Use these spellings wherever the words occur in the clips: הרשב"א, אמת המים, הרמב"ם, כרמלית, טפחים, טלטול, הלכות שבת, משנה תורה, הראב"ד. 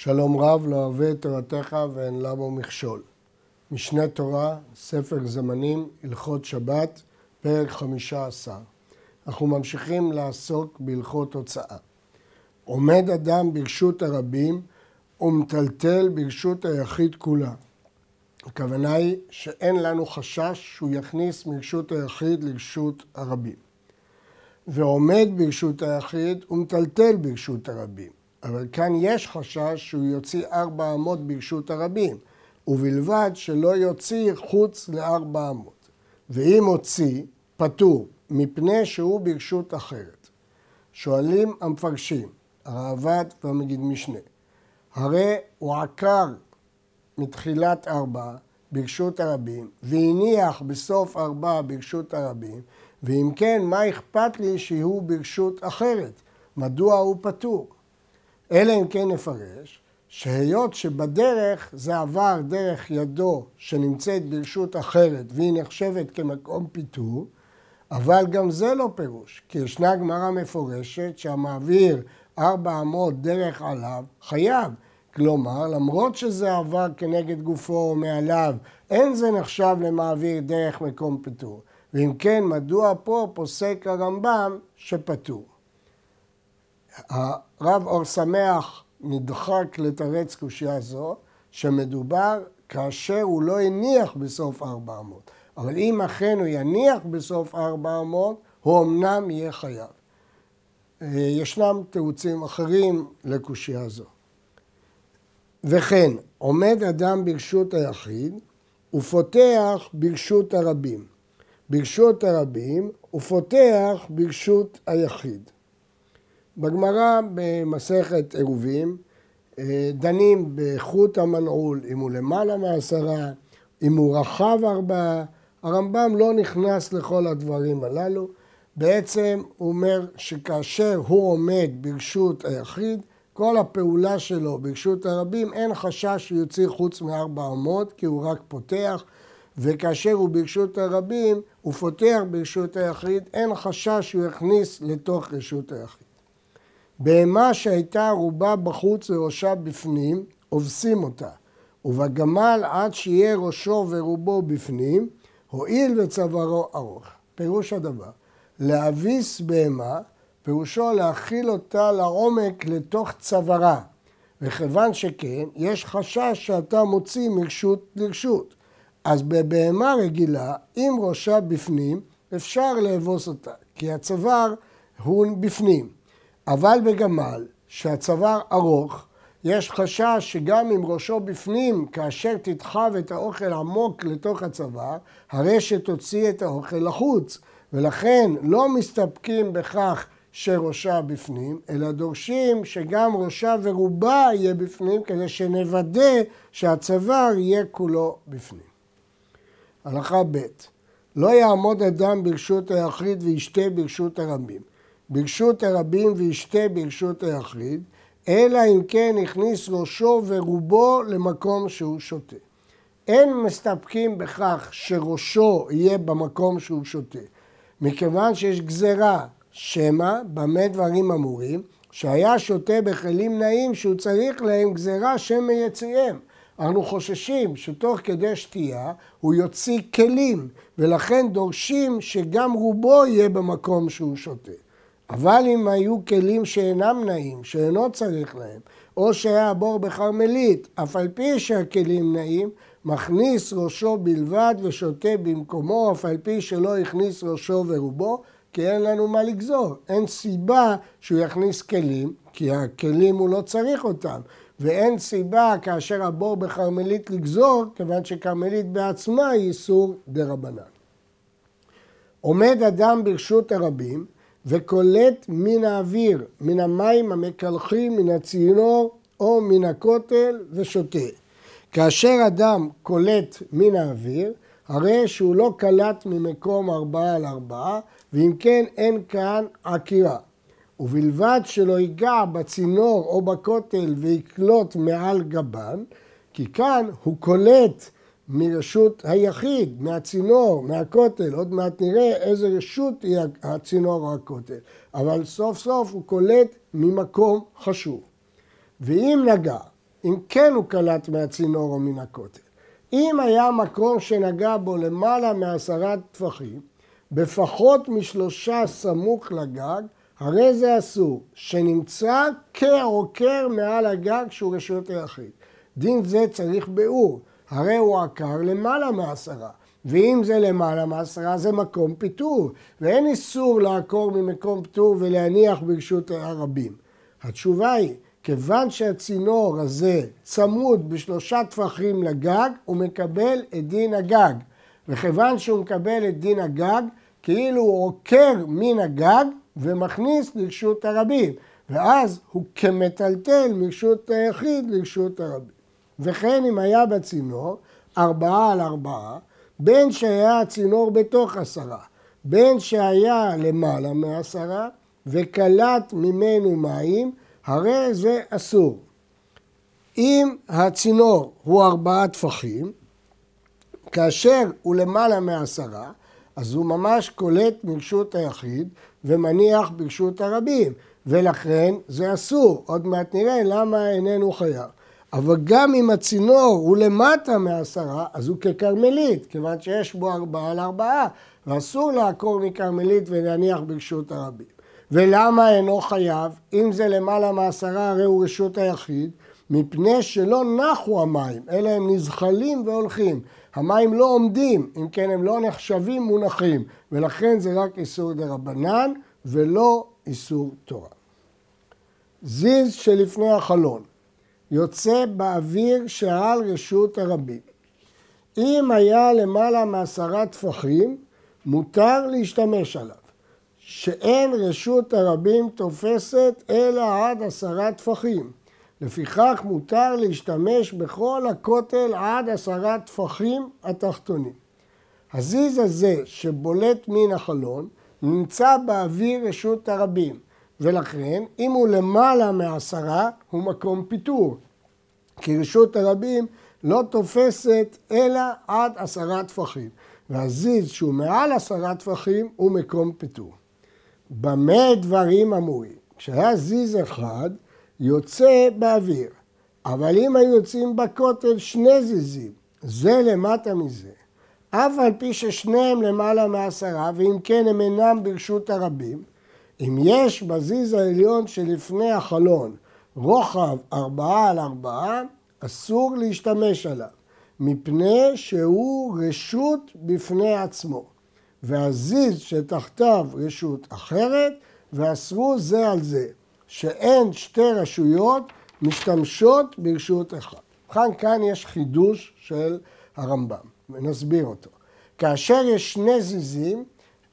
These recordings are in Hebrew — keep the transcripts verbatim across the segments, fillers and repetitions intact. שלום רב לא אוהב את תורתך ואין למו מכשול. משנה תורה, ספר זמנים, הלכות שבת, פרק חמישה עשר. אנחנו ממשיכים לעסוק בהלכות הוצאה. עומד אדם ברשות הרבים ומטלטל ברשות היחיד כולה. הכוונה היא שאין לנו חשש שהוא יכניס מרשות היחיד לרשות הרבים. ועומד ברשות היחיד ומטלטל ברשות הרבים. אבל כאן יש חשש שהוא יוציא ארבע אמות ברשות הרבים, ובלבד שלא יוציא חוץ לארבע אמות. ואם הוציא, פטור, מפני שהוא ברשות אחרת. שואלים המפרשים, הראב"ד והמגיד משנה, הרי הוא עקר מתחילת ארבע ברשות הרבים, והניח בסוף ארבע ברשות הרבים, ואם כן, מה אכפת לי שהוא ברשות אחרת? מדוע הוא פטור? אלא אם כן נפרש, שהיות שבדרך זה עבר דרך ידו שנמצאת ברשות אחרת והיא נחשבת כמקום פיתור, אבל גם זה לא פירוש, כי ישנה גמרא מפורשת שהמעביר ארבע אמות דרך עליו חייב. כלומר, למרות שזה עבר כנגד גופו או מעליו, אין זה נחשב למעביר דרך מקום פיתור. ואם כן, מדוע פה פוסק הרמב"ם שפטור? הרב אור שמח נדחק לתרץ קושיה זו, שמדובר כאשר הוא לא יניח בסוף ארבע אמות. אבל אם אכן הוא יניח בסוף ארבע אמות, הוא אמנם יהיה חייב. ישנם תירוצים אחרים לקושיה זו. וכן, עומד אדם ברשות היחיד ופותח ברשות הרבים. ברשות הרבים ופותח ברשות היחיד. בגמרא במסכת עירובים דנים בחוט המנעול, אם הוא למעלה מעשרה, אם הוא רחב ארבעה. הרמב"ם לא נכנס לכל הדברים הללו. בעצם הוא אומר שכאשר הוא עומד ברשות היחיד, כל הפעולה שלו ברשות הרבים אין חשש שהוא יוציא חוץ מארבע אמות, כי הוא רק פותח, וכאשר הוא ברשות הרבים, הוא פותח ברשות היחיד, אין חשש שהוא יכניס לתוך רשות היחיד. בהמה שהייתה רובה בחוץ וראשה בפנים, עובסים אותה, ובגמל עד שיהיה ראשו ורובו בפנים, הועיל וצווארו ארוך. פירוש הדבר, להביס בהמה, פירושו להכיל אותה לעומק לתוך צווארה, וכיוון שכן, יש חשש שאתה מוציא מרשות לרשות. אז בבהמה רגילה, אם ראשה בפנים, אפשר להבוס אותה, כי הצוואר הוא בפנים. אבל בגמל, שהצוואר ארוך, יש חשש שגם אם ראשו בפנים, כאשר תדחב את האוכל עמוק לתוך הצוואר, הרי שתוציא את האוכל לחוץ, ולכן לא מסתפקים בכך שראשה בפנים, אלא דורשים שגם ראשה ורובה יהיה בפנים, כדי שנוודא שהצוואר יהיה כולו בפנים. הלכה ב' לא יעמוד אדם ברשות היחיד וישתה ברשות הרבים. ברשות הרבים וישתה ברשות היחיד, אלא אם כן הכניס ראשו ורובו למקום שהוא שותה. אין מסתפקים בכך שראשו יהיה במקום שהוא שותה, מכיוון שיש גזרה, שמה, במה דברים אמורים, שהיה שותה בכלים נעים שהוא צריך להם גזרה שמא יציאם. אנחנו חוששים שתוך כדי שתייה הוא יוציא כלים, ולכן דורשים שגם רובו יהיה במקום שהוא שותה. אבל אם היו כלים שאינם נעים, שאינו צריך להם, או שהיה הבור בכרמלית, אף על פי שהכלים נעים, מכניס ראשו בלבד ושותה במקומו, אף על פי שלא הכניס ראשו ורובו, כי אין לנו מה לגזור. אין סיבה שהוא יכניס כלים, כי הכלים הוא לא צריך אותם, ואין סיבה כאשר הבור בכרמלית לגזור, כיוון שכרמלית בעצמה היא איסור דרבנן. עומד אדם ברשות הרבים, וקולט מן האוויר, מן המים המקלחים, מן הצינור או מן הכותל ושותה. כאשר אדם קולט מן האוויר, הרי שהוא לא קלט ממקום ארבעה על ארבעה, ואם כן אין כאן עקירה. ובלבד שלא ייגע בצינור או בכותל ויקלוט מעל גבן, כי כאן הוא קולט מרשות היחיד, מהצינור, מהכותל, עוד מעט נראה איזה רשות היא הצינור או הכותל, אבל סוף סוף הוא קולט ממקום חשוב. ואם נגע אם כן הוא קלט מהצינור או מן הכותל. אם היה מקום שנגע בו למעלה מעשרה טפחים, בפחות משלושה סמוך לגג, הרי זה אסור, שנמצא כעוקר מעל הגג שהוא רשות היחיד. דין זה צריך ביאור, הרי הוא עקר למעלה מעשרה. ואם זה למעלה מעשרה זה מקום פיתור, ואין איסור לעקור ממקום פיתור ולהניח ברשות הרבים. התשובה היא, כיוון שהצינור הזה צמוד בשלושה טפחים לגג, הוא מקבל את דין הגג. וכיוון שהוא מקבל את דין הגג, כאילו הוא עוקר מן הגג ומכניס לרשות הרבים. ואז הוא כמטלטל מרשות היחיד לרשות הרבים. וכן אם היה בצינור ארבעה על ארבעה, בין שהיה הצינור בתוך עשרה, בין שהיה למעלה מעשרה, וקלט ממנו מים, הרי זה אסור. אם הצינור הוא ארבעה טפחים, כאשר הוא למעלה מעשרה, אז הוא ממש קולט ברשות היחיד ומניח ברשות הרבים, ולכן זה אסור. עוד מעט נראה למה איננו חייב. אבל גם אם הצינור הוא למטה מעשרה, אז הוא ככרמלית, כיוון שיש בו ארבעה על ארבעה, ואסור לעקור מכרמלית ולהניח ברשות הרבים. ולמה אינו חייב? אם זה למעלה מעשרה, הרי הוא רשות היחיד, מפני שלא נחו המים, אלא הם נזחלים והולכים. המים לא עומדים, אם כן הם לא נחשבים מונחים, ולכן זה רק איסור דרבנן ולא איסור תורה. זיז שלפני החלון, יוצא באוויר שעל רשות הרבים. אם היה למעלה מעשרה טפחים, מותר להשתמש עליו, שאין רשות הרבים תופסת אלא עד עשרה טפחים. לפיכך מותר להשתמש בכל הכותל עד עשרה טפחים התחתונים. הזיז הזה שבולט מן החלון נמצא באוויר רשות הרבים, ולכן אם הוא למעלה מעשרה הוא מקום פיתור, כי רשות הרבים לא תופסת אלא עד עשרה טפחים, והזיז שהוא מעל עשרה טפחים הוא מקום פיתור. במה דברים אמורים? כשהיה זיז אחד יוצא באוויר, אבל אם היו יוצאים בכותל שני זיזים, זה למטה מזה, אף על פי ששניהם למעלה מעשרה, ואם כן הם אינם ברשות הרבים, אם יש בזיז העליון שלפני החלון רוחב ארבעה על ארבעה, אסור להשתמש עליו, מפני שהוא רשות בפני עצמו. והזיז שתחתיו רשות אחרת, ואסרו זה על זה, שאין שתי רשויות משתמשות ברשות אחת. וכאן כאן יש חידוש של הרמב"ם, ונסביר אותו. כאשר יש שני זיזים,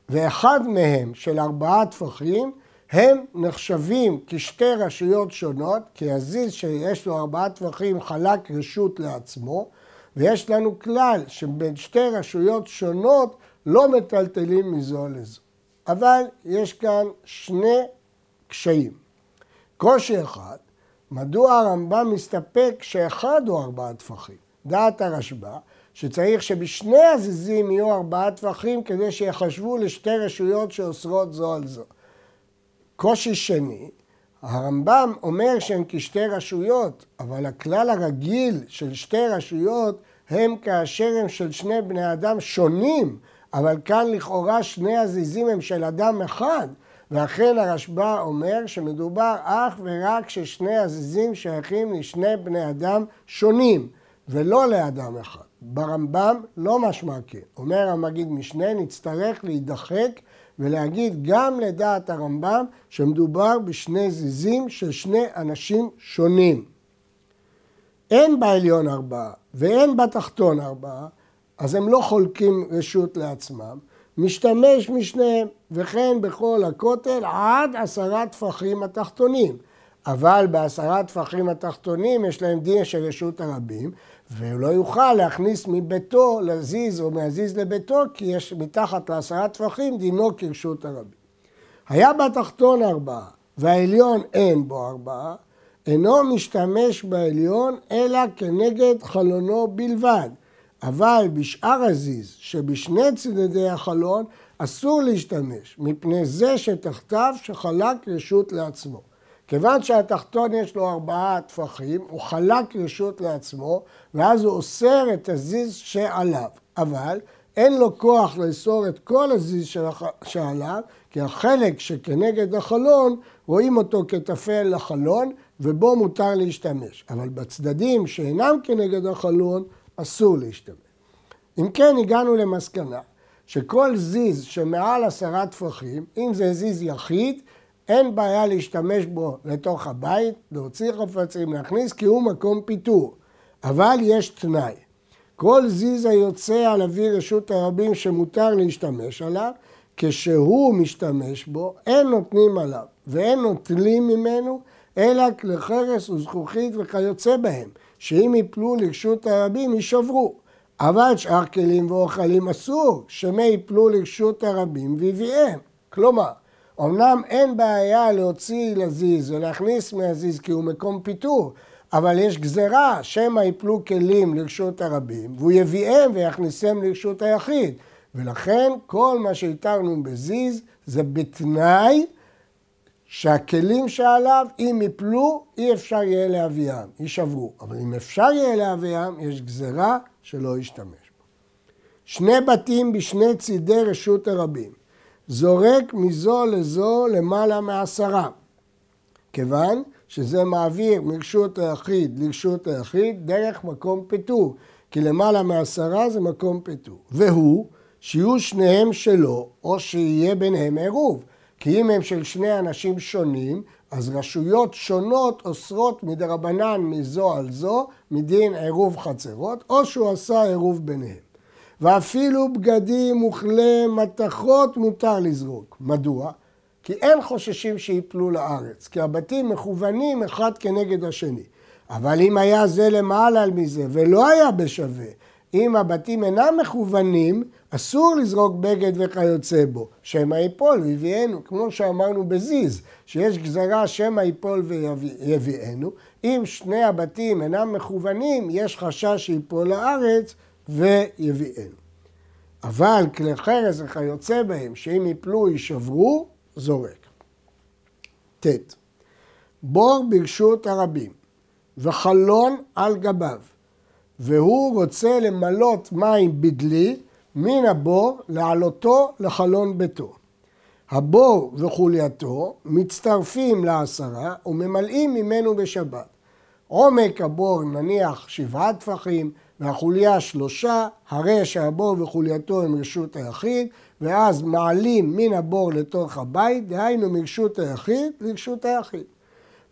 ואחד מהם של ארבעה טפחים, הם נחשבים כשתי רשויות שונות, כי הזיז שיש לו ארבעה טפחים חלק רשות לעצמו, ויש לנו כלל שבין שתי רשויות שונות לא מטלטלים מזו לזו. אבל יש כאן שני קשיים. קושי אחד, מדוע הרמב"ם מסתפק שאחד הוא ארבעה טפחים? דעת הרשב"א, שצריך שבשני הזיזים יהיו ארבעה טפחים כדי שיחשבו לשתי רשויות שאוסרות זו על זו. קושי שני, הרמב"ם אומר שהן כשתי רשויות, אבל הכלל הרגיל של שתי רשויות הם כאשר הם של שני בני אדם שונים, אבל כאן לכאורה שני הזיזים הם של אדם אחד, ואכן הרשב"א אומר שמדובר אך ורק ששני הזיזים שייכים לשני בני אדם שונים, ולא לאדם אחד. ברמב"ם לא משמע כן. אומר המגיד משנה, נצטרך להידחק ולהגיד גם לדעת הרמב"ם שמדובר בשני זיזים של שני אנשים שונים. אין בעליון ארבעה ואין בתחתון ארבעה, אז הם לא חולקים רשות לעצמם, משתמש משניהם, וכן בכל הכותל עד עשרה טפחים התחתונים. אבל בעשרה טפחים התחתונים יש להם דין של רשות הרבים, והוא לא יוכל להכניס מביתו לזיז או מהזיז לביתו, כי יש מתחת לעשרה טפחים דינו כרשות הרבים. היה בתחתון ארבעה, והעליון אין בו ארבעה, אינו משתמש בעליון אלא כנגד חלונו בלבד. אבל בשאר הזיז שבשני צדדי החלון אסור להשתמש, מפני זה שתחתיו שחלק רשות לעצמו. כיוון שהתחתון יש לו ארבעה טפחים, הוא חלק רשות לעצמו, ואז הוא אוסר את הזיז שעליו. אבל אין לו כוח לאסור את כל הזיז שעליו, כי החלק שכנגד החלון, רואים אותו כטפל לחלון, ובו מותר להשתמש. אבל בצדדים שאינם כנגד החלון, אסור להשתמש. אם כן, הגענו למסקנה שכל זיז שמעל עשרה טפחים, אם זה זיז יחיד, אין בעיה להשתמש בו לתוך הבית, להוציא חפצים, להכניס, כי הוא מקום פיתור. אבל יש תנאי. כל זיז היוצא על אוויר רשות הרבים שמותר להשתמש עליו, כשהוא משתמש בו, אין נותנים עליו ואין נוטלים ממנו, אלא לחרס וזכוכית וכיוצא בהם, שאם יפלו לרשות הרבים יישברו. אבל שאר כלים ואוכלים אסור, שמא יפלו לרשות הרבים ויביאם. כלומר, אמנם אין בעיה להוציא לזיז ולהכניס מהזיז כי הוא מקום פיתור, אבל יש גזרה שמא יפלו כלים לרשות הרבים, והוא יביאם ויכניסם לרשות היחיד. ולכן כל מה שהתארנו בזיז זה בתנאי שהכלים שעליו, אם יפלו, אי אפשר יהיה להביאם, יישברו. אבל אם אפשר יהיה להביאם, יש גזרה שלא ישתמש בו. שני בתים בשני צידי רשות הרבים, זורק מזו לזו למעלה מעשרה, כיוון שזה מעביר מרשות היחיד לרשות היחיד דרך מקום פיתור, כי למעלה מעשרה זה מקום פיתור. והוא, שיהיו שניהם שלו, או שיהיה ביניהם עירוב. כי אם הם של שני אנשים שונים, אז רשויות שונות אוסרות מדרבנן מזו על זו, מדין עירוב חצרות, או שהוא עשה עירוב ביניהם. ואפילו בגדים, מוכלי, מתכות מותר לזרוק. מדוע? כי אין חוששים שיפלו לארץ, כי הבתים מכוונים אחד כנגד השני. אבל אם היה זה למעלה מזה ולא היה בשווה, אם הבתים אינם מכוונים, אסור לזרוק בגד וכיוצא בו, שמא ייפול ויביאנו, כמו שאמרנו בזיז, שיש גזרה שמא ייפול ויביאנו. אם שני הבתים אינם מכוונים, יש חשש שיפול לארץ ויביאנו. אבל כלי חרס וכיוצא בהם, שאם ייפלו יישברו, זורק. ט. בור ברשות הרבים, וחלון על גביו, והוא רוצה למלות מים בדלי מן הבור לעלותו לחלון ביתו. הבור וחולייתו מצטרפים לעשרה וממלאים ממנו בשבת. עומק הבור נניח שבעה טפחים והחוליה שלושה, הרי שהבור וחולייתו הם רשות היחיד, ואז מעלים מן הבור לתוך הבית, דהיינו מרשות היחיד לרשות היחיד.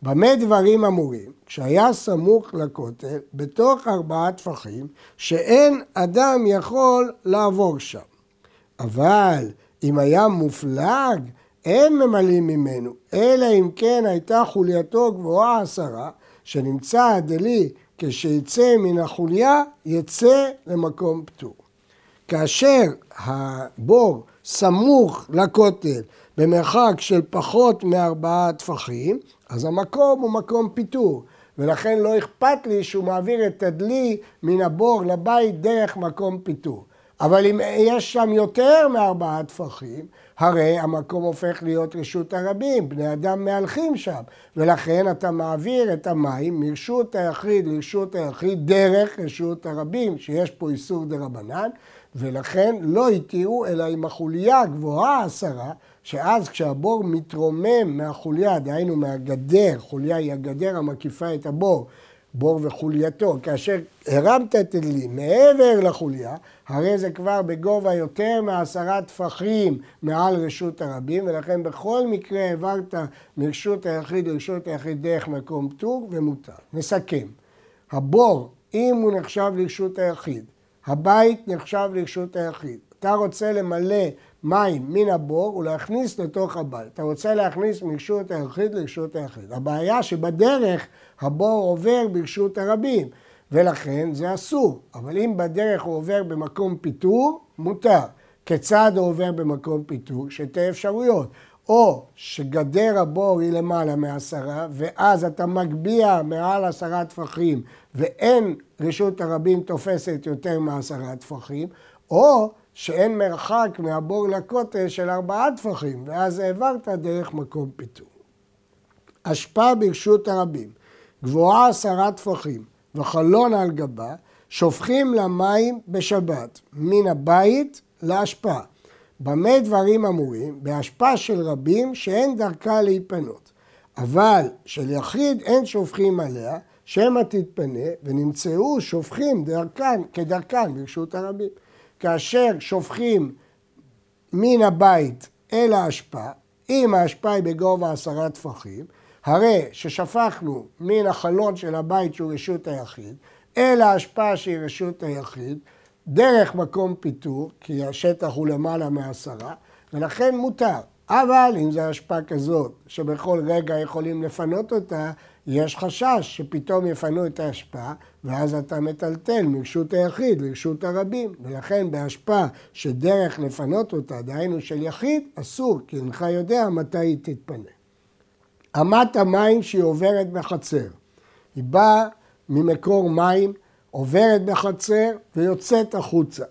במה דברים אמורים? כשהיה סמוך לכותל, בתוך ארבעה טפחים, שאין אדם יכול לעבור שם. אבל אם היה מופלג, אין ממלאים ממנו, אלא אם כן הייתה חולייתו גבוהה עשרה, שנמצא הדלי כשיצא מן החוליה, יצא למקום פטור. כאשר הבור סמוך לכותל, במרחק של פחות מארבעה טפחים, אז המקום הוא מקום פיתור, ולכן לא אכפת לי שהוא מעביר את הדלי מן הבור לבית דרך מקום פיתור. אבל אם יש שם יותר מארבעה טפחים, הרי המקום הופך להיות רשות הרבים, בני אדם מהלכים שם, ולכן אתה מעביר את המים מרשות היחיד לרשות היחיד דרך רשות הרבים, שיש פה איסור דרבנן, ולכן לא התירו אלא עם החוליה גבוהה עשרה, שאז כשהבור מתרומם מהחוליה, דהיינו מהגדר, חוליה היא הגדר המקיפה את הבור, בור וחולייתו, כאשר הרמת את הדלי מעבר לחוליה, הרי זה כבר בגובה יותר מעשרה טפחים מעל רשות הרבים, ולכן בכל מקרה העברת מרשות היחיד לרשות היחיד דרך מקום פטור ומותר. נסכם, הבור, אם הוא נחשב לרשות היחיד, הבית נחשב לרשות היחיד, אתה רוצה למלא מים מן הבור ולהכניס לתוך הבית. אתה רוצה להכניס מרשות היחיד לרשות היחיד. הבעיה שבדרך הבור עובר ברשות הרבים, ולכן זה אסור. אבל אם בדרך הוא עובר במקום פיתור, מותר. כיצד הוא עובר במקום פיתור? שתי אפשרויות. או שגדר הבור היא למעלה מעשרה, ואז אתה מגביע מעל עשרה טפחים, ואין רשות הרבים תופסת יותר מעשרה טפחים, או שאין מרחק מהבור לכותל של ארבעה טפחים, ואז העברת דרך מקום פיתור. אשפה ברשות הרבים, גבוהה עשרה טפחים וחלון על גבה, שופכים למים בשבת, מן הבית לאשפה. במה דברים אמורים? באשפה של רבים שאין דרכה להיפנות, אבל של יחיד אין שופכים עליה, שמא תתפנה, ונמצאו שופכים דרכן, כדרכן ברשות הרבים. כאשר שופכים מן הבית אל האשפה, אם האשפה היא בגובה עשרה טפחים, הרי ששפכנו מן החלון של הבית שהוא רשות היחיד, אל האשפה שהיא רשות היחיד, דרך מקום פיתור, כי השטח הוא למעלה מעשרה, ולכן מותר. אבל אם זו השפעה כזאת, שבכל רגע יכולים לפנות אותה, יש חשש שפתאום יפנו את ההשפעה, ואז אתה מטלטל מרשות היחיד לרשות הרבים. ולכן בהשפעה שדרך לפנות אותה, דהיינו של יחיד, אסור, כי אינך יודע מתי היא תתפנה. אמת המים שהיא עוברת בחצר. היא באה ממקור מים, עוברת בחצר ויוצאת החוצה.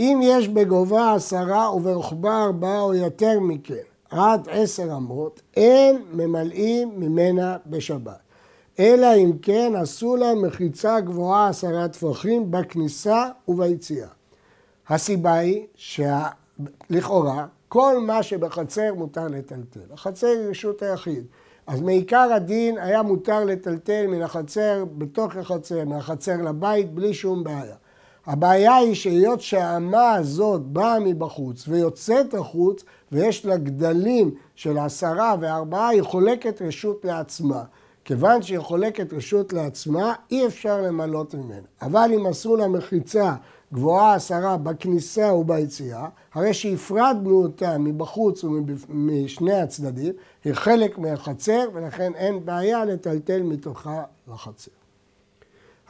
אם יש בגובה עשרה וברוחבה ארבעה או יותר מכן, עד עשר אמות, אין ממלאים ממנה בשבת. אלא אם כן עשו לה מחיצה גבוהה עשרה טפחים בכניסה וביציאה. הסיבה היא שלכאורה כל מה שבחצר מותר לטלטל. החצר היא רשות היחיד. אז מעיקר הדין היה מותר לטלטל מן החצר, בתוך החצר, מהחצר לבית, בלי שום בעיה. הבעיה היא שהיות שהאמה הזאת באה מבחוץ ויוצאת החוץ, ויש לה גדלים של עשרה וארבעה, היא חולקת רשות לעצמה. כיוון שהיא חולקת רשות לעצמה, אי אפשר למלות ממנה. אבל אם עשו לה מחיצה גבוהה עשרה בכניסה וביציאה, הרי שהפרדנו אותה מבחוץ ומשני הצדדים, היא חלק מהחצר, ולכן אין בעיה לטלטל מתוכה לחצר.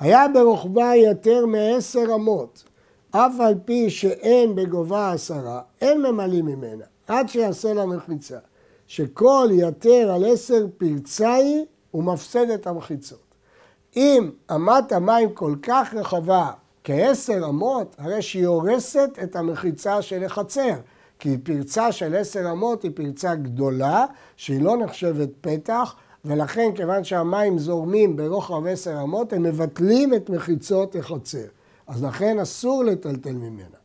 היה ברוחבה יותר מעשר אמות, אף על פי שאין בגובה עשרה, אין ממלאים ממנה, עד שיעשה לה מחיצה, שכל יותר על עשר פרצה היא ומפסד את המחיצות. אם אמת המים כל כך רחבה כעשר אמות, הרי שהיא הורסת את המחיצה של החצר, כי פרצה של עשר אמות היא פרצה גדולה, שהיא לא נחשבת פתח, ולכן כיוון שהמים זורמים ברוחב עשר אמות, הם מבטלים את מחיצות החצר. אז לכן אסור לטלטל ממנה.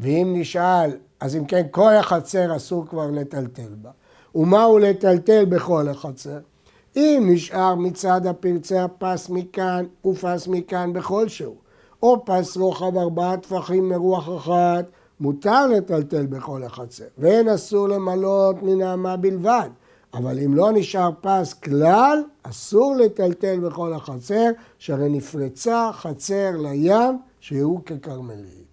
ואם נשאל, אז אם כן כל החצר אסור כבר לטלטל בה. ומהו לטלטל בכל החצר? אם נשאר מצד הפרצה פס מכאן ופס מכאן בכל שהוא, או פס רוחב ארבעה טפחים מרוח אחת, מותר לטלטל בכל החצר. ואין אסור למלות מנעמה בלבד. אבל אם לא נשאר פס כלל, אסור לטלטל בכל החצר, שהרי נפרצה חצר לים, שהוא ככרמלית.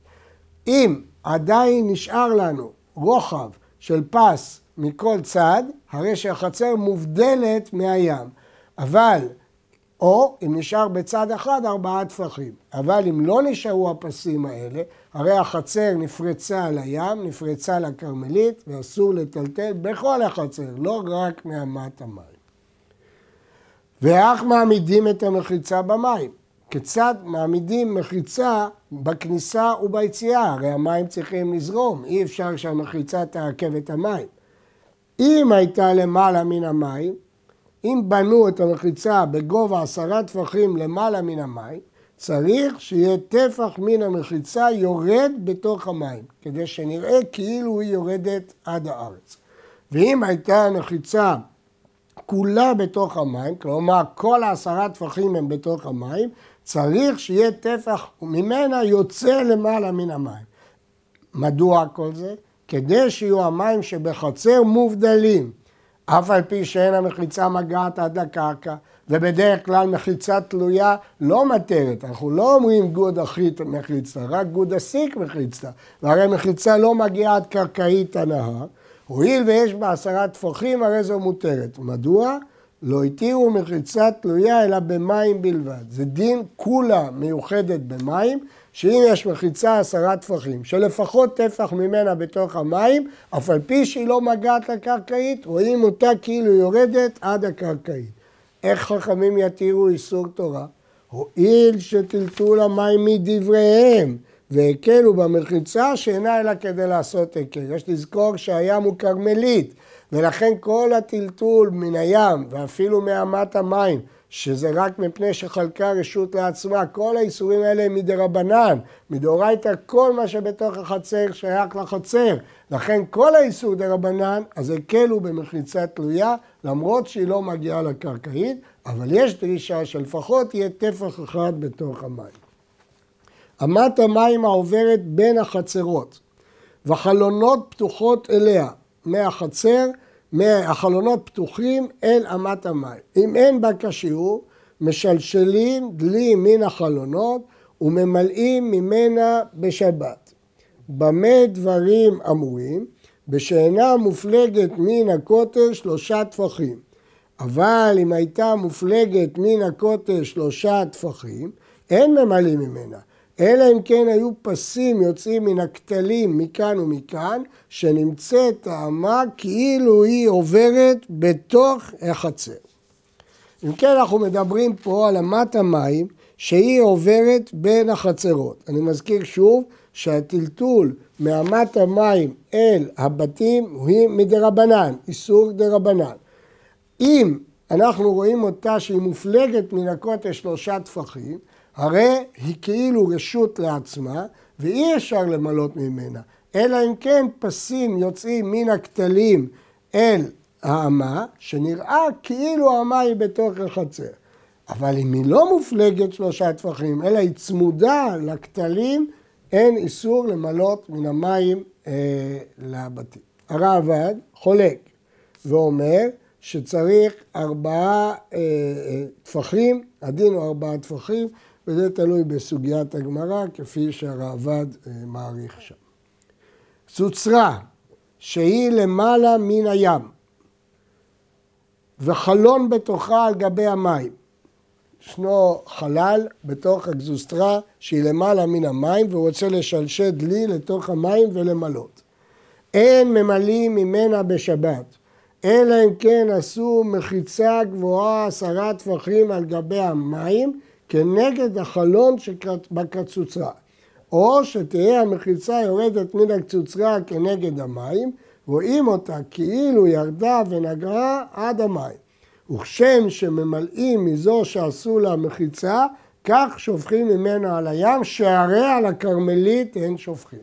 אם עדיין נשאר לנו רוחב של פס מכל צד, הרי שהחצר מובדלת מהים. אבל, או אם נשאר בצד אחד ארבעה טפחים, אבל אם לא נשארו הפסים האלה, הרי החצר נפרצה על הים, נפרצה לכרמלית, ואסור לטלטל בכל החצר, לא רק מאמת המים. ואיך מעמידים את המחיצה במים? כיצד מעמידים מחיצה בכניסה וביציאה? הרי המים צריכים לזרום, אי אפשר שהמחיצה תעכב את המים. אם הייתה למעלה מן המים, אם בנו את המחיצה בגובה עשרה טפחים למעלה מן המים, צריך שיהיה טפח מן המחיצה יורד בתוך המים, כדי שנראה כאילו היא יורדת עד הארץ. ואם הייתה המחיצה כולה בתוך המים, כלומר כל העשרה טפחים הם בתוך המים, צריך שיהיה טפח ממנה יוצא למעלה מן המים. מדוע כל זה? כדי שיהיו המים שבחצר מובדלים, אף על פי שאין המחיצה מגעת עד לקרקע, ובדרך כלל מחיצה תלויה לא מתרת. אנחנו לא אומרים גוד אחית מחיצה, רק גוד עסיק מחיצה. והרי מחיצה לא מגיעה עד קרקעית הנהר. הואיל ויש בה עשרה טפחים, הרי זו מותרת. מדוע? לא התירו מחיצה תלויה, אלא במים בלבד. זה דין כולה מיוחדת במים, שאם יש מחיצה עשרה טפחים, שלפחות טפח ממנה בתוך המים, אף על פי שהיא לא מגעת לקרקעית, רואים אותה כאילו יורדת עד הקרקעית. איך חכמים יתירו איסור תורה? הואיל שטלטול המים מדבריהם, והקלו במחיצה שאינה אלא כדי לעשות היכר. יש לזכור שהים הוא כרמלית, ולכן כל הטלטול מן הים ואפילו מאמת המים, שזה רק מפני שחלקה רשות לעצמה, כל האיסורים האלה הם מדרבנן, מדאורייתא כל מה שבתוך החצר שייך לחצר, לכן כל האיסור דרבנן, אז הקלו במחיצה תלויה, למרות שהיא לא מגיעה לקרקעית, אבל יש דרישה שלפחות תהיה טפח אחד בתוך המים. אמת המים העוברת בין החצרות, וחלונות פתוחות אליה, מהחצר, החלונות פתוחים אל אמת המים. אם אין בה כשיעור, משלשלים דלים מן החלונות וממלאים ממנה בשבת. במה דברים אמורים? בשאינה מופלגת מן הכותל שלושה טפחים. אבל אם הייתה מופלגת מן הכותל שלושה טפחים, אין ממלאים ממנה. אלא אם כן היו פסים יוצאים מן הכתלים מכאן ומכאן, שנמצאת האמה כאילו היא עוברת בתוך החצר. אם כן, אנחנו מדברים פה על אמת המים שהיא עוברת בין החצרות. אני מזכיר שוב שהטלטול מאמת המים אל הבתים היא מדרבנן, איסור דרבנן. אם אנחנו רואים אותה שהיא מופלגת מן הכותל שלושה טפחים, הרי היא כאילו רשות לעצמה, ואי אפשר למלות ממנה, אלא אם כן פסים יוצאים מן הכתלים אל האמה, שנראה כאילו האמה היא בתוך החצר. אבל אם היא לא מופלגת שלושה טפחים, אלא היא צמודה לכתלים, אין איסור למלות מן המים אה, לבתים. הרעב"ד חולק ואומר שצריך ארבעה אה, טפחים, הדין הוא ארבעה טפחים, וזה תלוי בסוגיית הגמרא, כפי שהרעב"ד מעריך שם. סוצרה, שהיא למעלה מן הים, וחלון בתוכה על גבי המים. ישנו חלל בתוך הגזוסטרה, שהיא למעלה מן המים, והוא רוצה לשלשל דלי לתוך המים ולמלות. אין ממלאים ממנה בשבת, אלא אם כן עשו מחיצה גבוהה עשרה טפחים על גבי המים, כנגד החלון שבקצוצרה, או שתהיה המחיצה יורדת מן הקצוצרה כנגד המים, רואים אותה כאילו ירדה ונגרה עד המים. וכשם שממלאים מזו שעשו לה מחיצה, כך שופכים ממנה על הים, שהרי על הכרמלית הן שופכים.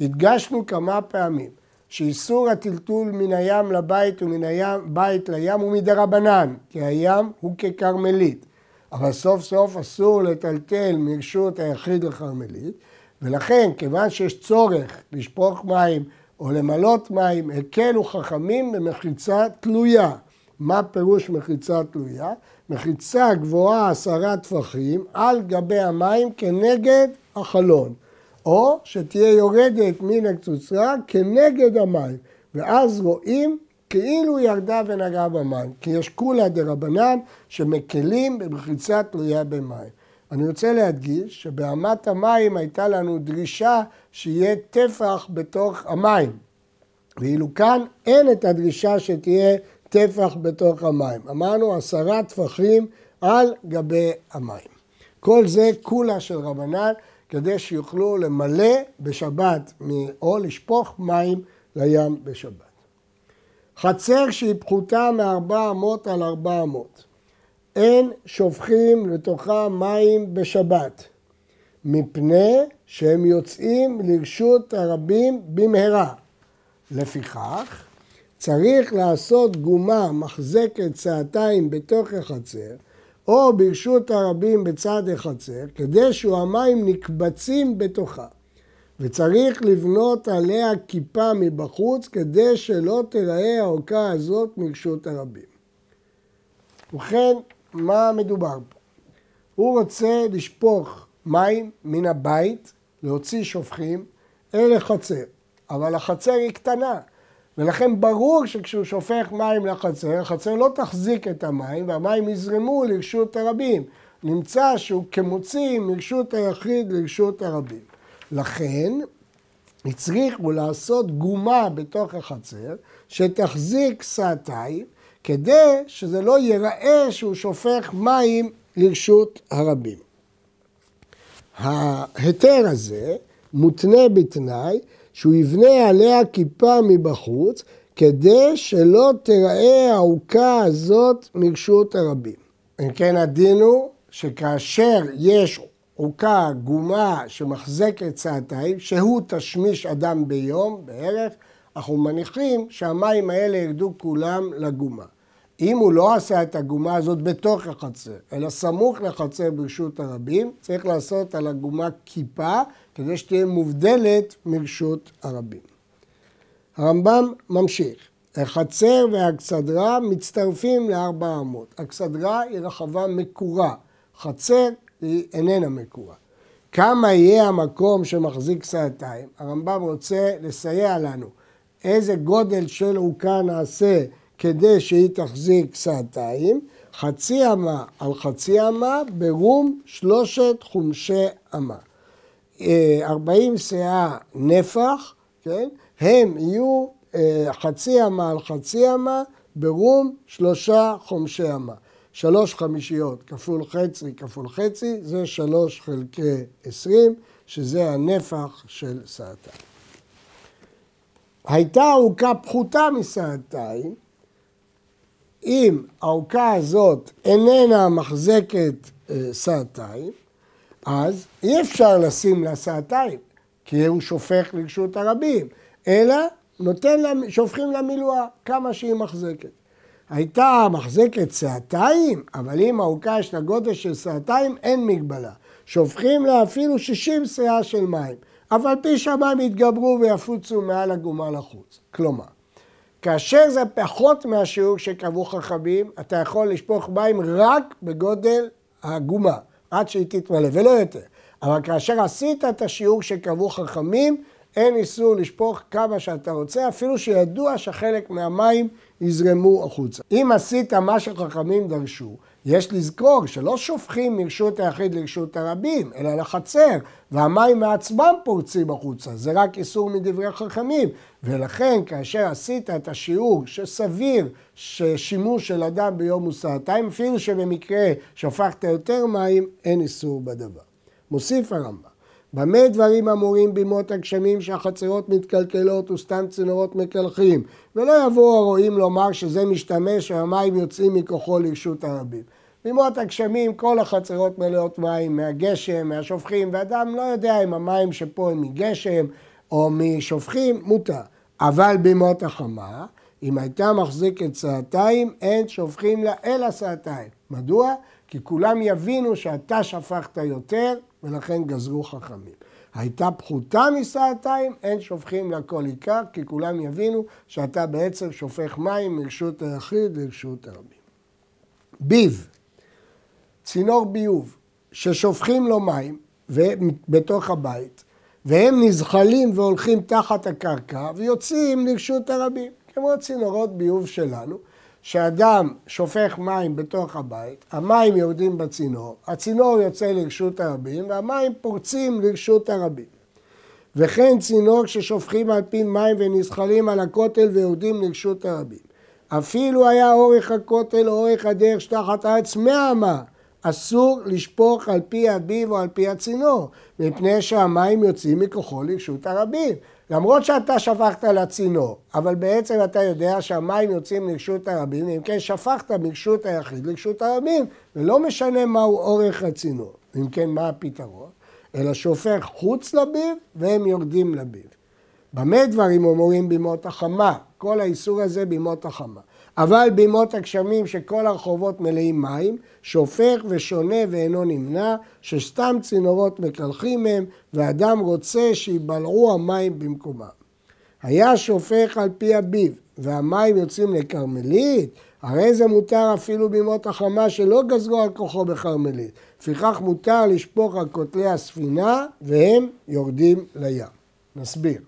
הדגשנו כמה פעמים שאיסור הטלטול מן הים לבית ומן הבית לים הוא מדרבנן, כי הים הוא ככרמלית. אבל סוף סוף אסור לטלטל מרשות היחיד לכרמלית, ולכן כיוון שיש צורך לשפוך מים או למלות מים, הקלו חכמים במחיצה תלויה. מה פירוש מחיצה תלויה? מחיצה גבוהה עשרה טפחים על גבי המים כנגד החלון, או שתהיה יורדת מן הקצוצרה כנגד המים, ואז רואים כאילו ירדה ונגעה במים, כי יש כולה דרבנן שמקלים במחיצה תלויה במים. אני רוצה להדגיש שבאמת המים הייתה לנו דרישה שיהיה טפח בתוך המים, ואילו כאן אין את הדרישה שתהיה טפח בתוך המים. אמרנו עשרה טפחים על גבי המים. כל זה כולה של רבנן, כדי שיוכלו למלא בשבת או לשפוך מים לים בשבת. חצר שהיא פחותה מארבע אמות על ארבע אמות. אין שופכים לתוכה מים בשבת, מפני שהם יוצאים לרשות הרבים במהרה. לפיכך, צריך לעשות גומה מחזקת צעתיים בתוך החצר, או ברשות הרבים בצד החצר, כדי שהמים נקבצים בתוכה. וצריך לבנות עליה כיפה מבחוץ, כדי שלא תראה העוקה הזאת מרשות הרבים. וכן, מה מדובר פה? הוא רוצה לשפוך מים מן הבית, להוציא שופכים אל החצר, אבל החצר היא קטנה, ולכן ברור שכשהוא שופך מים לחצר, החצר לא תחזיק את המים, והמים יזרמו לרשות הרבים. נמצא שהוא כמוציא מרשות היחיד לרשות הרבים. לכן הצריכו לעשות גומה בתוך החצר שתחזיק סעתיים, כדי שזה לא ייראה שהוא שופך מים לרשות הרבים. ההיתר הזה מותנה בתנאי שהוא יבנה עליה כיפה מבחוץ, כדי שלא תראה האורכה הזאת מרשות הרבים. אם כן, הדין הוא שכאשר יש אורכה גומה שמחזק את צעתיים, שהוא תשמיש אדם ביום בערך, אנחנו מניחים שהמים האלה ירדו כולם לגומה. אם הוא לא עשה את הגומה הזאת בתוך החצר, אלא סמוך לחצר ברשות הרבים, צריך לעשות על הגומה כיפה, כדי שתהיה מובדלת מרשות הרבים. הרמב"ם ממשיך. החצר והקסדרה מצטרפים לארבע אמות. הקסדרה היא רחבה מקורה, חצר היא איננה מקורה. כמה יהיה המקום שמחזיק סעתיים? הרמב"ם רוצה לסייע לנו. איזה גודל של אורכה נעשה כדי שהיא תחזיק סעתיים? חצי אמה על חצי אמה ברום שלושת חומשי אמה. ארבעים סאה נפח, כן? הם יהיו חצי אמה על חצי אמה ברום שלושה חומשי אמה. שלוש חמישיות כפול חצי כפול חצי זה שלוש חלקי עשרים, שזה הנפח של סעתיים. הייתה אורכה פחותה מסעתיים, אם האורכה הזאת איננה מחזקת סעתיים, אז אי אפשר לשים לה סעתיים, כי הוא שופך לרשות הרבים, אלא נותן לה, שופכים לה מילואה כמה שהיא מחזקת. הייתה מחזקת סעתיים, אבל אם האורכה יש לה גודל של סעתיים, אין מגבלה. שופכים לה אפילו שישים סאה של מים, אבל פי שהמים יתגברו ויפוצו מעל הגומה לחוץ. כלומר, כאשר זה פחות מהשיעור שקבעו חכמים, אתה יכול לשפוך מים רק בגודל הגומה, עד שהיא תתמלא, ולא יותר. אבל כאשר עשית את השיעור שקבעו חכמים, אין איסור לשפוך כמה שאתה רוצה, אפילו שידוע שחלק מהמים יזרמו החוצה. אם עשית מה שחכמים דרשו, יש לזכור שלא שופכים מרשות היחיד לרשות הרבים, אלא לחצר, והמים מעצמם פורצים החוצה, זה רק איסור מדברי חכמים. ולכן כאשר עשית את השיעור שסביר ששימוש של אדם ביום הוא סעתיים, אפילו שבמקרה שפכת יותר מים, אין איסור בדבר. מוסיף הרמב"ם. במה דברים אמורים בימות הגשמים שהחצרות מתקלקלות וסתם צינורות מקלחים, ולא יבואו הרועים לומר שזה משתמש והמים יוצאים מכוחו לרשות הרבים. בימות הגשמים כל החצרות מלאות מים מהגשם, מהשופכים, ואדם לא יודע אם המים שפה הם מגשם או משופכים, מותר. אבל בימות החמה, אם הייתה מחזיקת סעתיים, אין שופכים לה אלא סעתיים. מדוע? כי כולם יבינו שאתה שפכת יותר, ולכן גזרו חכמים. הייתה פחותה מסעתיים, אין שופכים לכל עיקר, כי כולם יבינו שאתה בעצם שופך מים מרשות היחיד לרשות הרבים. ביב, צינור ביוב, ששופכים לו מים בתוך הבית, והם נזחלים והולכים תחת הקרקע, ויוצאים לרשות הרבים, כמו צינורות ביוב שלנו, שאדם שופך מים בתוך הבית, המים יורדים בצינור, הצינור יוצא לרשות הרבים, והמים פורצים לרשות הרבים. וכן צינור ששופכים על פי מים ונזחלים על הכותל ויורדים לרשות הרבים. אפילו היה אורך הכותל או אורך הדרך שתחת הארץ מאה אמה, אסור לשפוך על פי הביב או על פי הצינור, מפני שהמים יוצאים מכוחו לרשות הרבים. למרות שאתה שפכת לצינור, אבל בעצם אתה יודע שהמים יוצאים לרשות הרבים, אם כן שפכת מרשות היחיד לרשות הרבים, ולא משנה מהו אורך הצינור, אם כן מה הפתרון, אלא שופך חוץ לביב והם יורדים לביב. במה דברים אומרים בימות החמה, כל האיסור הזה בימות החמה. אבל בימות הגשמים שכל הרחובות מלאים מים, שופך ושונה ואינו נמנע, שסתם צינורות מקלחים מהם, ואדם רוצה שיבלעו המים במקומם. היה שופך על פי הביב, והמים יוצאים לכרמלית, הרי זה מותר אפילו בימות החמה שלא גזרו על כוחו בכרמלית. לפיכך מותר לשפוך על כותלי הספינה, והם יורדים לים. נסביר.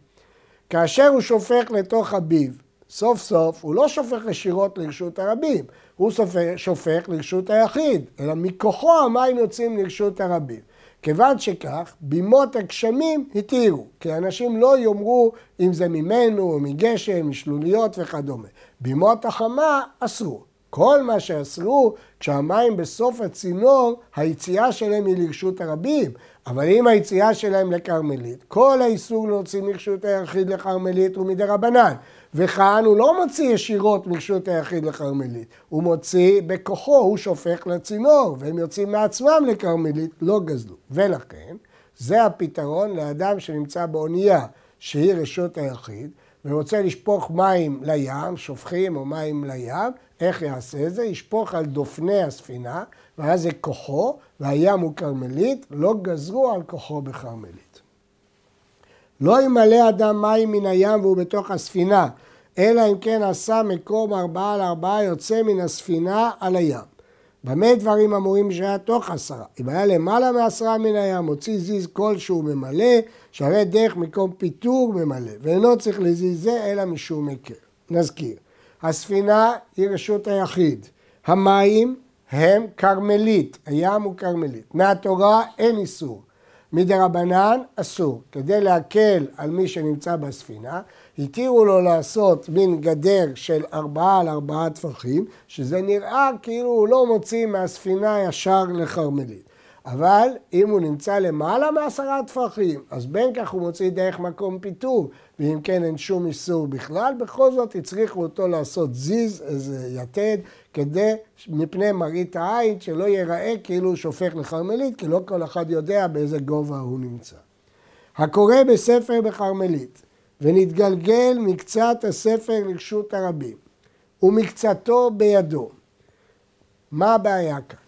כאשר הוא שופך לתוך הביב, סוף סוף הוא לא שופך ישירות לרשות הרבים, הוא שופך לרשות היחיד, אלא מכוחו המים יוצאים לרשות הרבים. כיוון שכך, בימות הגשמים התירו, כי אנשים לא יאמרו אם זה ממנו או מגשם, משלוליות וכדומה. בימות החמה אסרו. כל מה שאסרו כשהמים בסוף הצינור, היציאה שלהם היא לרשות הרבים. אבל אם היציאה שלהם לכרמלית, כל האיסור להוציא מרשות היחיד לכרמלית הוא מדי רבנן. וכאן הוא לא מוציא ישירות מרשות היחיד לכרמלית, הוא מוציא בכוחו, הוא שופך לצינור, והם יוצאים מעצמם לכרמלית, לא גזלו. ולכן, זה הפתרון לאדם שנמצא באונייה, שהיא רשות היחיד, ורוצה לשפוך מים לים, שופכים או מים לים, איך יעשה את זה? ישפוך על דופני הספינה, ואז זה כוחו, והים הוא כרמלית, לא גזרו על כוחו בכרמלית. לא ימלא אדם מים מן הים והוא בתוך הספינה, אלא אם כן עשה מקום ארבעה על ארבעה יוצא מן הספינה על הים. במה דברים אמורים שהיה תוך עשרה? אם היה למעלה מעשרה מן הים, מוציא זיז כלשהו ממלא, שהרי דרך מקום פיתור ממלא, ואינו צריך לזיז זה אלא משום מקר. נזכיר, הספינה היא רשות היחיד, המים הם כרמלית, הים הוא כרמלית. מהתורה אין איסור, מדרבנן אסור. כדי להקל על מי שנמצא בספינה, התירו לו לעשות מן גדר של ארבעה על ארבעה טפחים, שזה נראה כאילו הוא לא מוציא מהספינה ישר לכרמלית. אבל אם הוא נמצא למעלה מעשרה טפחים, אז בין כך הוא מוציא דרך מקום פיתור, ואם כן אין שום איסור בכלל, בכל זאת הצריכו אותו לעשות זיז, איזה יתד, כדי מפני מראית העין שלא ייראה כאילו הוא שופך לכרמלית, כי לא כל אחד יודע באיזה גובה הוא נמצא. הקורא בספר בכרמלית, ונתגלגל מקצת הספר לרשות הרבים, ומקצתו בידו. מה הבעיה כאן?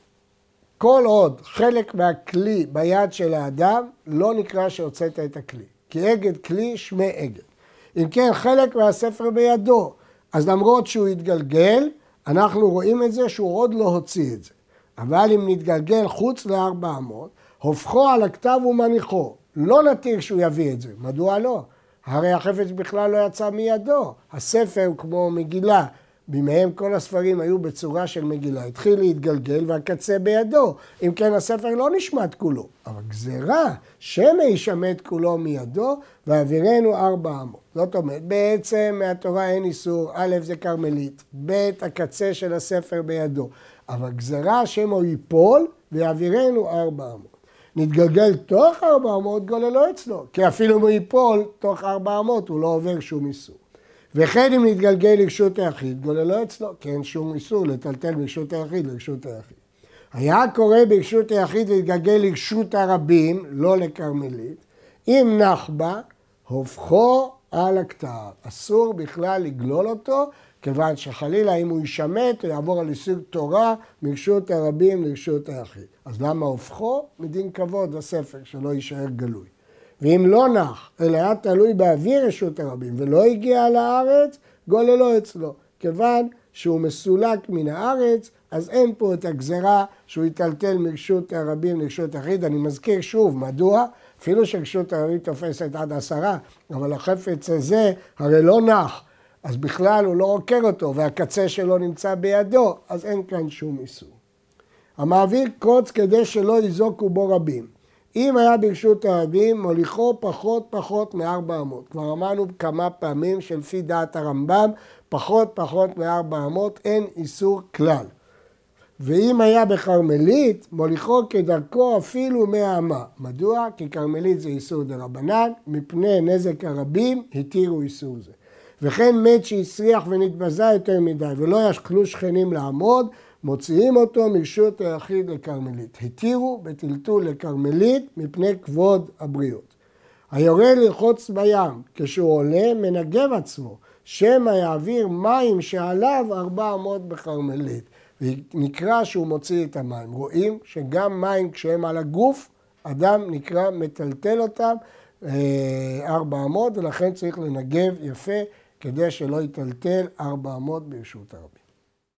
כל עוד חלק מהכלי ביד של האדם, לא נקרא שהוצאת את הכלי. כי אגד כלי שמי אגד. אם כן, חלק מהספר בידו. אז למרות שהוא התגלגל, אנחנו רואים את זה שהוא עוד לא הוציא את זה. אבל אם נתגלגל חוץ לארבע אמות, הופכו על הכתב ומניחו. לא נתיר שהוא יביא את זה. מדוע לא? הרי החפץ בכלל לא יצא מידו. הספר הוא כמו מגילה. בימיהם כל הספרים היו בצורה של מגילה, התחיל להתגלגל והקצה בידו. אם כן, הספר לא נשמט כולו, אבל גזירה, שמא ישמט כולו מידו, והעבירנו ארבע אמות. זאת אומרת, בעצם מהתורה אין איסור, א' זה כרמלית, ב' הקצה של הספר בידו, אבל גזירה, שמא הוא ייפול, והעבירנו ארבע אמות. נתגלגל תוך ארבע אמות, גוללו אצלו, כי אפילו אם הוא ייפול, תוך ארבע אמות הוא לא עובר שום איסור. וכן אם נתגלגל לרשות היחיד, גוללו אצלו, כי אין שום איסור לטלטל ברשות היחיד לרשות היחיד. היה קורא ברשות היחיד להתגלגל לרשות הרבים, לא לכרמלית, אם נח בה, הופכו על הכתב. אסור בכלל לגלול אותו, כיוון שחלילה אם הוא ישמט, הוא יעבור על איסור תורה מרשות הרבים לרשות היחיד. אז למה הופכו? מדין כבוד הספר, שלא יישאר גלוי. ואם לא נח, אלא היה תלוי באוויר רשות הרבים, ולא הגיע לארץ, גוללו אצלו. כיוון שהוא מסולק מן הארץ, אז אין פה את הגזרה שהוא יטלטל מרשות הרבים לרשות היחיד. אני מזכיר שוב, מדוע? אפילו שרשות הרבים תופסת עד עשרה, אבל החפץ הזה הרי לא נח, אז בכלל הוא לא עוקר אותו, והקצה שלו נמצא בידו, אז אין כאן שום איסור. המעביר קוץ כדי שלא יזוקו בו רבים. אם היה ברשות הרבים, מוליכו פחות פחות מארבע אמות. כבר אמרנו כמה פעמים שלפי דעת הרמב"ם, פחות פחות מארבע אמות, אין איסור כלל. ואם היה בכרמלית, מוליכו כדרכו אפילו מאה אמה. מדוע? כי כרמלית זה איסור דרבנן, מפני נזק הרבים התירו איסור זה. וכן מת שהסריח ונתבזה יותר מדי, ולא ישכלו שכנים לעמוד, מוציאים אותו מרשות היחיד לכרמלית. התירו בטלטול לכרמלית מפני כבוד הבריות. היורה לרחוץ בים, כשהוא עולה מנגב עצמו, שמא יעביר מים שעליו ארבע אמות בכרמלית. ונקרא שהוא מוציא את המים. רואים שגם מים כשהם על הגוף, אדם נקרא מטלטל אותם ארבע אמות, ולכן צריך לנגב יפה כדי שלא יטלטל ארבע אמות ברשות הרבים.